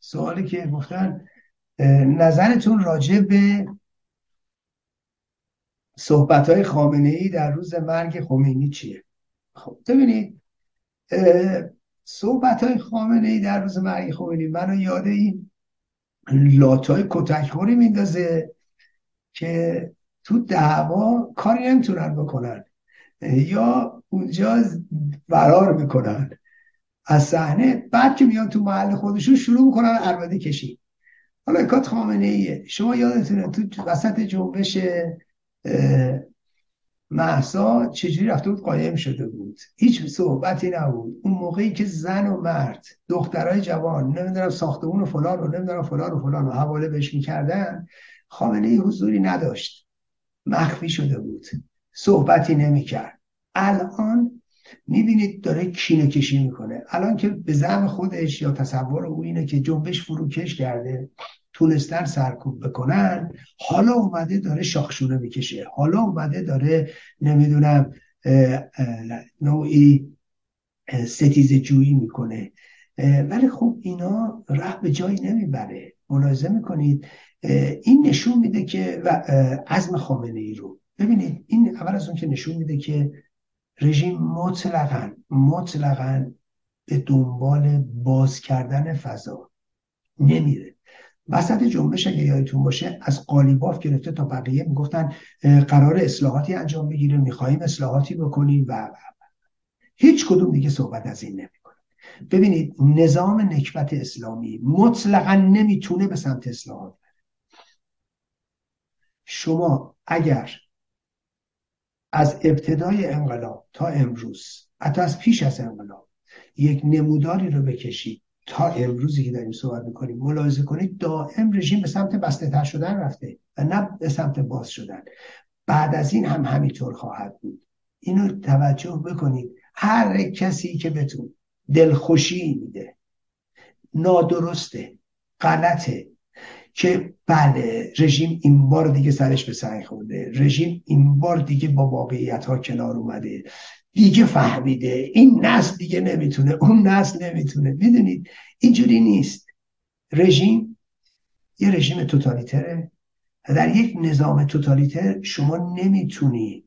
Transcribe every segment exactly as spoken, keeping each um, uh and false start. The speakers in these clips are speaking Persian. سوالی که گفتن نظرتون راجع به صحبت‌های خامنه‌ای در روز مرگ خمینی چیه؟ خب ببینید صحبت‌های خامنه‌ای در روز مرگ خمینی منو یاد این لاتای کتک‌خوری میندازه که تو دعوا کاری نمیتونن بکنن یا اونجا فرار میکنن از صحنه، بعد که میان تو محل خودشون شروع میکنن عربده کشی. حالا کات خامنه‌ایه. شما یادتونه تو وسط جنبش مهسا چجوری رفته بود قایم شده بود، هیچ صحبتی نبود. اون موقعی که زن و مرد، دخترای جوان، نمیدونم ساختمون و فلان و نمیدونم فلان و فلان و حواله بهش میکردن، خامنه‌ای حضوری نداشت، مخفی شده بود، صحبتی نمیکرد. الان میبینید داره کینه کشی میکنه. الان که به زعم خودش یا تصور او اینه که جنبش فروکش کرده، تونستن سرکوب بکنن، حالا اومده داره شاخشونه میکشه، حالا اومده داره نمیدونم نوعی ستیزه جویی میکنه. ولی خب اینا راه به جایی نمیبره. ملاحظه میکنید این نشون میده که عزم خامنه‌ای رو ببینید. این اول از اون که نشون میده که رژیم مطلقاً مطلقاً به دنبال باز کردن فضا نمیره. وسط جنبش اگه یادتون باشه از قالیباف گرفته تا بقیه میگفتن قرار اصلاحاتی انجام بگیره، میخواییم اصلاحاتی بکنیم و, و, و. هیچ کدوم دیگه صحبت از این نمیکنه. ببینید نظام نکبت اسلامی مطلقاً نمیتونه به سمت اصلاحات بره. شما اگر از ابتدای انقلاب تا امروز، حتی از پیش از انقلاب، یک نموداری رو بکشید تا امروزی که داریم صحبت میکنیم، ملاحظه کنید دائم رژیم به سمت بسته تر شدن رفته و نه به سمت باز شدن. بعد از این هم همینطور خواهد بود. اینو توجه بکنید. هر کسی که بهتون دلخوشی میده، نادرسته، غلطه که بله رژیم این بار دیگه سرش به سنگ خورده، رژیم این بار دیگه با واقعیت ها کنار اومده، دیگه فهمیده این نسل دیگه نمیتونه، اون نسل نمیتونه. میدونید اینجوری نیست. رژیم یه رژیم توتالیتره. در یک نظام توتالیتر شما نمیتونی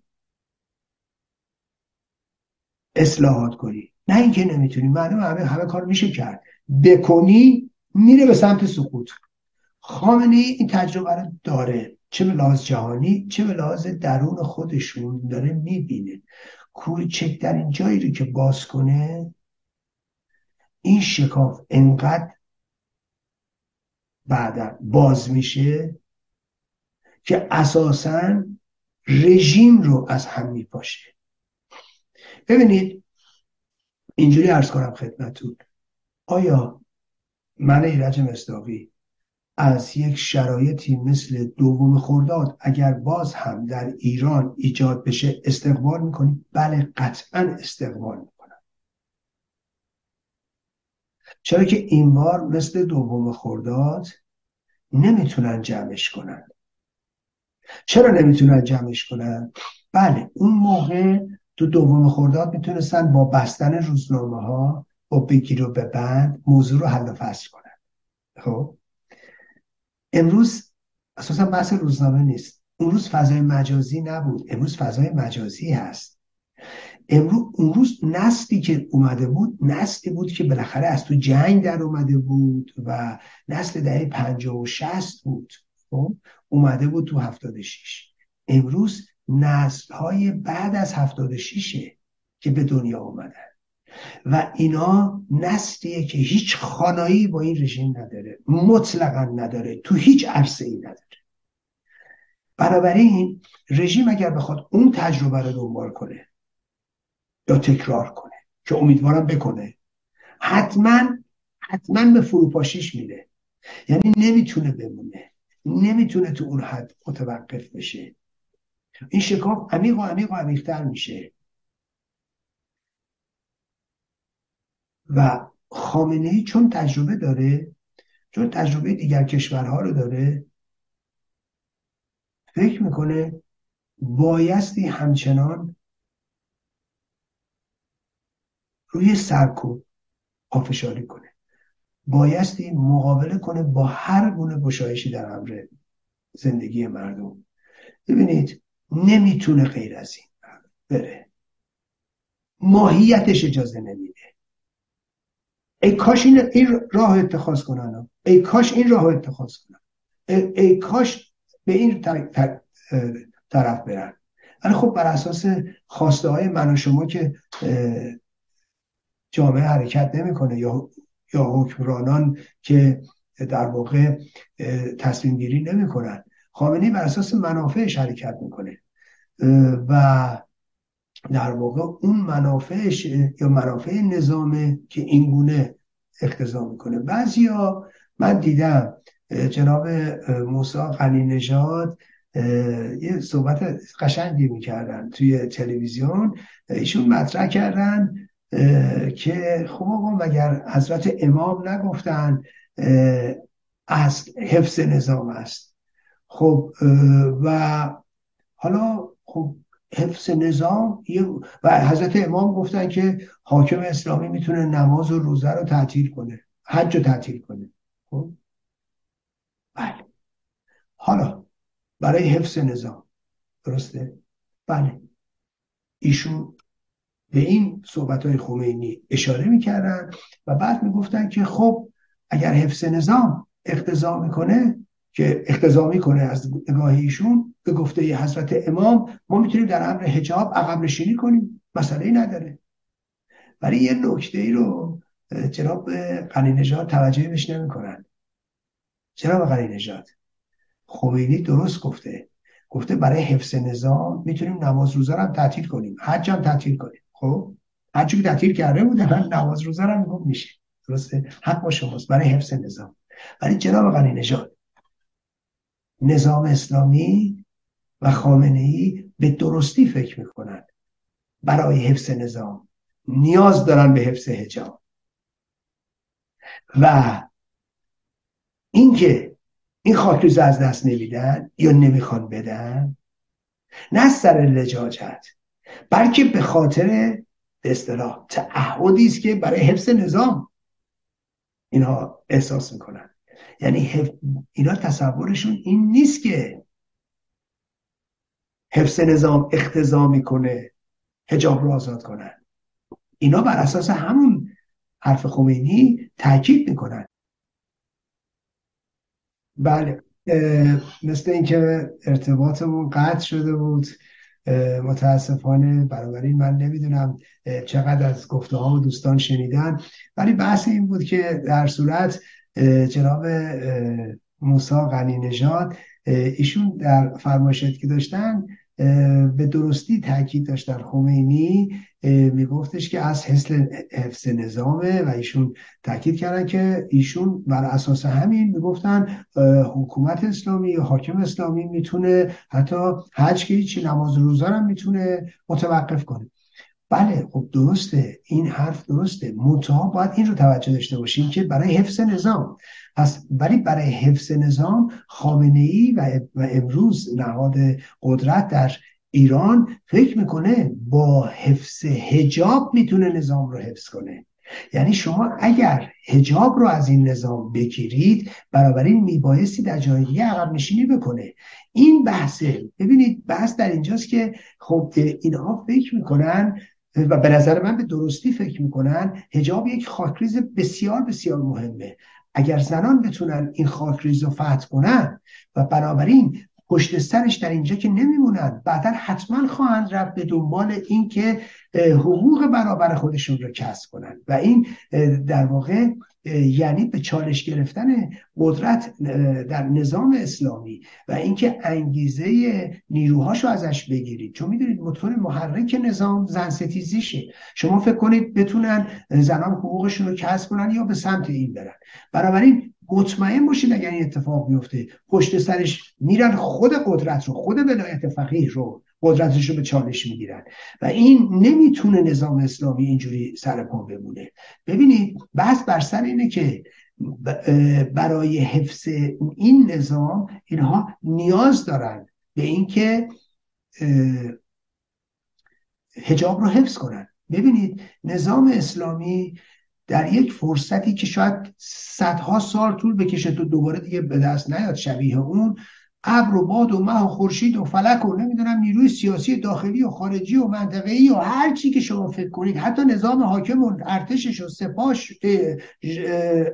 اصلاحات کنی. نه اینکه نمیتونی، معلومه همه, همه کار میشه کرد، بکنی میره به سمت سقوط. خامنه‌ای این تجربه رو داره، چه به لحاظ جهانی چه به لحاظ درون خودشون داره میبینه. کوچکترین جایی رو که باز کنه این شکاف انقدر بعدا باز میشه که اساساً رژیم رو از هم میپاشه. ببینید اینجوری عرض کنم خدمتون، آیا من ایرج مصداقی از یک شرایطی مثل دوم خورداد اگر باز هم در ایران ایجاد بشه استقبال میکنی؟ بله قطعا استقبال میکنم. چرا که این بار مثل دوم خورداد نمیتونن جمعش کنن. چرا نمیتونن جمعش کنن؟ بله اون موقع تو دوم خورداد میتونستن با بستن روزنامه ها، با بگیر و ببند، موضوع رو حل و فصل کنن. خب امروز اساسا بحث روزنامه نیست. اون روز فضای مجازی نبود، امروز فضای مجازی هست. امروز اون روز نسلی که اومده بود نسلی بود که بالاخره از تو جنگ در اومده بود و نسل دهه پنجاه و شصت بود، اومده بود تو هفتاد و شیش. امروز نسل های بعد از هفتاد و شیشه که به دنیا اومدن و اینا نسلیه که هیچ خانایی با این رژیم نداره، مطلقا نداره، تو هیچ عرصه‌ای نداره. بنابراین رژیم اگر بخواد اون تجربه رو دنبال کنه یا تکرار کنه که امیدوارم بکنه، حتما حتما به فروپاشیش میره. یعنی نمیتونه بمونه، نمیتونه تو اون حد متوقف بشه. این شکاف عمیق و عمیق و عمیق‌تر میشه و خامنه‌ای چون تجربه داره، چون تجربه دیگر کشورها رو داره، فکر میکنه بایستی همچنان روی سرکوب پافشاری کنه. بایستی مقابله کنه با هر گونه گشایشی در امر زندگی مردم. ببینید نمیتونه غیر از این بره، ماهیتش اجازه نمیده. ای کاش این, این راه اتخاذ کنن، ای کاش این راه اتخاذ کنن، ای, ای کاش به این طرف, طرف برن. ولی خب بر اساس خواسته های من و شما که جامعه حرکت نمیکنه، یا یا حکمرانان که در واقع تصمیم گیری نمیکنن، خامنه‌ای بر اساس منافعش حرکت میکنه و در واقع اون منافعش یا منافع نظامه که اینگونه اقتضا میکنه. بعضیا من دیدم جناب موسی غنی نژاد یه صحبت قشنگی میکردن توی تلویزیون، ایشون مطرح کردن که خب آقا مگر حضرت امام نگفتن از حفظ نظام است؟ خب و حالا خب حفظ نظام و حضرت امام گفتن که حاکم اسلامی میتونه نماز و روزه رو تعطیل کنه، حج رو تعطیل کنه. خب بله، حالا برای حفظ نظام درسته؟ بله، ایشون به این صحبت‌های خمینی اشاره می‌کردن و بعد می‌گفتن که خب اگر حفظ نظام اقتضا می‌کنه، که اقتضا می‌کنه از نگاه ایشون به گفته حضرت امام، ما می‌تونیم در امر حجاب عقب‌نشینی کنیم، مسئله‌ای نداره. ولی یه نکته‌ای رو جناب غنی نژاد توجه بهش نمی‌کنن. جناب غنی نژاد، خمینی درست گفته، گفته برای حفظ نظام می‌تونیم نماز روزه هم تعطیل کنیم، حج هم تعطیل کنیم. خب هرچی که تعطیل کرده بودن نماز روزه رو میگم میشه، درسته؟ حق با شماست برای حفظ نظام. ولی جناب غنی نژاد، نظام اسلامی و خامنه‌ای به درستی فکر میکنن برای حفظ نظام نیاز دارن به حفظ حجاب، و اینکه این خاکریزه از دست نمیدن یا نمیخوان بدن، نه سر لجاجت، بلکه به خاطر به اصطلاح تعهدی است که برای حفظ نظام اینها احساس میکنن. یعنی حف... اینا تصورشون این نیست که حفظ نظام اقتضا میکنه حجاب رو آزاد کنن، اینا بر اساس همون حرف خمینی تاکید میکنن. بله، مثل اینکه ارتباطمون قطع شده بود، متاسفانه. بنابراین من نمیدونم چقدر از گفته ها و دوستان شنیدن، ولی بحث این بود که در صورت جناب موسی غنی نژاد، ایشون در فرمایشاتی که داشتن به درستی تاکید داشتن. خمینی میگفتش که از حفظ نظامه و ایشون تاکید کردن که ایشون بر اساس همین میگفتن حکومت اسلامی یا حاکم اسلامی میتونه حتی حج که هیچی، نماز روزه هم میتونه متوقف کنه. بله خب درسته، این حرف درسته، منتها باید این رو توجه داشته باشیم که برای حفظ نظام پس، ولی برای حفظ نظام خامنه‌ای و امروز نهاد قدرت در ایران فکر میکنه با حفظ حجاب میتونه نظام رو حفظ کنه. یعنی شما اگر حجاب رو از این نظام بگیرید، بنابراین میبایستی در جای دیگه عقب نشینی بکنه. این بحثه. ببینید بحث در اینجاست که خب اینها فکر میکنن و به نظر من به درستی فکر میکنن حجاب یک خاکریز بسیار بسیار مهمه. اگر زنان بتونن این خاکریز رو فتح کنن و بنابراین پشت سرش در اینجا که نمیمونن، بعدا حتما خواهند رفت به دنبال این که حقوق برابر خودشون رو کسب کنن، و این در واقع یعنی به چالش گرفتن قدرت در نظام اسلامی و اینکه انگیزه نیروهاشو ازش بگیرید. چون میدونید موتور محرک نظام زن ستیزیشه. شما فکر کنید بتونن زنان حقوقشون رو کسب کنن یا به سمت این برن، بنابراین مطمئن باشید اگر این اتفاق بیفته، پشت سرش میرن خود قدرت رو، خود ولایت فقیه رو، قدرتش رو به چالش میگیرن، و این نمیتونه نظام اسلامی اینجوری سر پا بمونه. ببینید بحث بر سر اینه که برای حفظ این نظام اینها نیاز دارن به اینکه حجاب رو حفظ کنن. ببینید نظام اسلامی در یک فرصتی که شاید صدها سال طول بکشه تو دوباره دیگه به دست نیاد، شبیه اون ابر و باد و مه و خورشید و فلک و نمیدونم نیروی سیاسی داخلی و خارجی و منطقه‌ای و هر چی که شما فکر کنید، حتی نظام حاکم و ارتشش و سپاهش،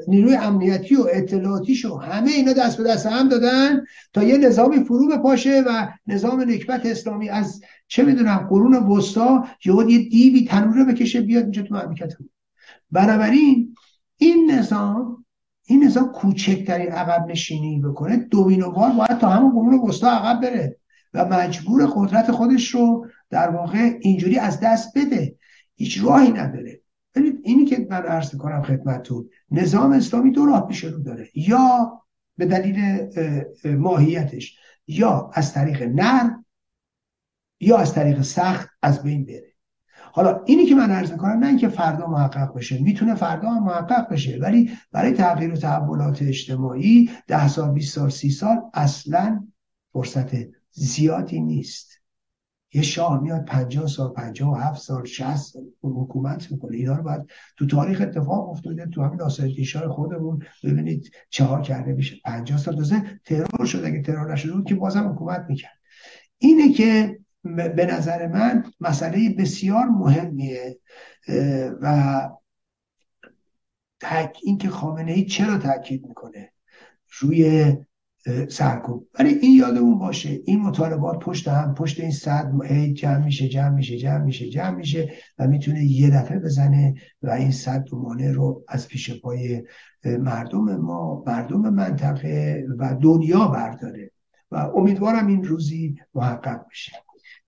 نیروی امنیتی و اطلاعاتیش و همه اینا دست به دست هم دادن تا یه نظامی فرو بپاشه و نظام نکبت اسلامی از چه میدونم قرون وسطا یهو یه دیوی تنوره بکشه بیاد اینجا تو مملکت. بنابراین این نظام این نظام کوچکترین عقب نشینی بکنه، دومینووار باید تا همون قرون وسطا عقب بره و مجبور قدرت خودش رو در واقع اینجوری از دست بده، هیچ راهی نداره. ببینید اینی که من عرض می‌کنم خدمتتون، نظام اسلامی دو راه پیش رو داره، یا به دلیل ماهیتش یا از طریق نرم یا از طریق سخت از بین بره. حالا اینی که من عرض می‌کنم نه اینکه فردا محقق بشه، میتونه فردا هم محقق بشه، ولی برای تغییر و تحولات اجتماعی ده سال بیست سال سی سال اصلا فرصت زیادی نیست. یه شاه میاد پنجاه سال پنجاه و هفت سال شصت سال حکومت میکنه. اینا رو بعد تو تاریخ اتفاق افتاده، تو همین ناصرالدین‌شاه خودمون ببینید چه ها کرده میشه. پنجاه سال دوزه ترور شد، اگه ترور نشده بود که بازم حکومت میکرد. اینه که به نظر من مسئله بسیار مهمیه و تک این که خامنه‌ای چرا تاکید میکنه روی سرکوب، ولی این یادمون باشه این مطالبات پشت هم پشت این صد هی جمع میشه جمع میشه جمع میشه جمع میشه و میتونه یه دفعه بزنه و این صد مانع رو از پیش پای مردم ما، مردم منطقه و دنیا برداره و امیدوارم این روزی محقق بشه.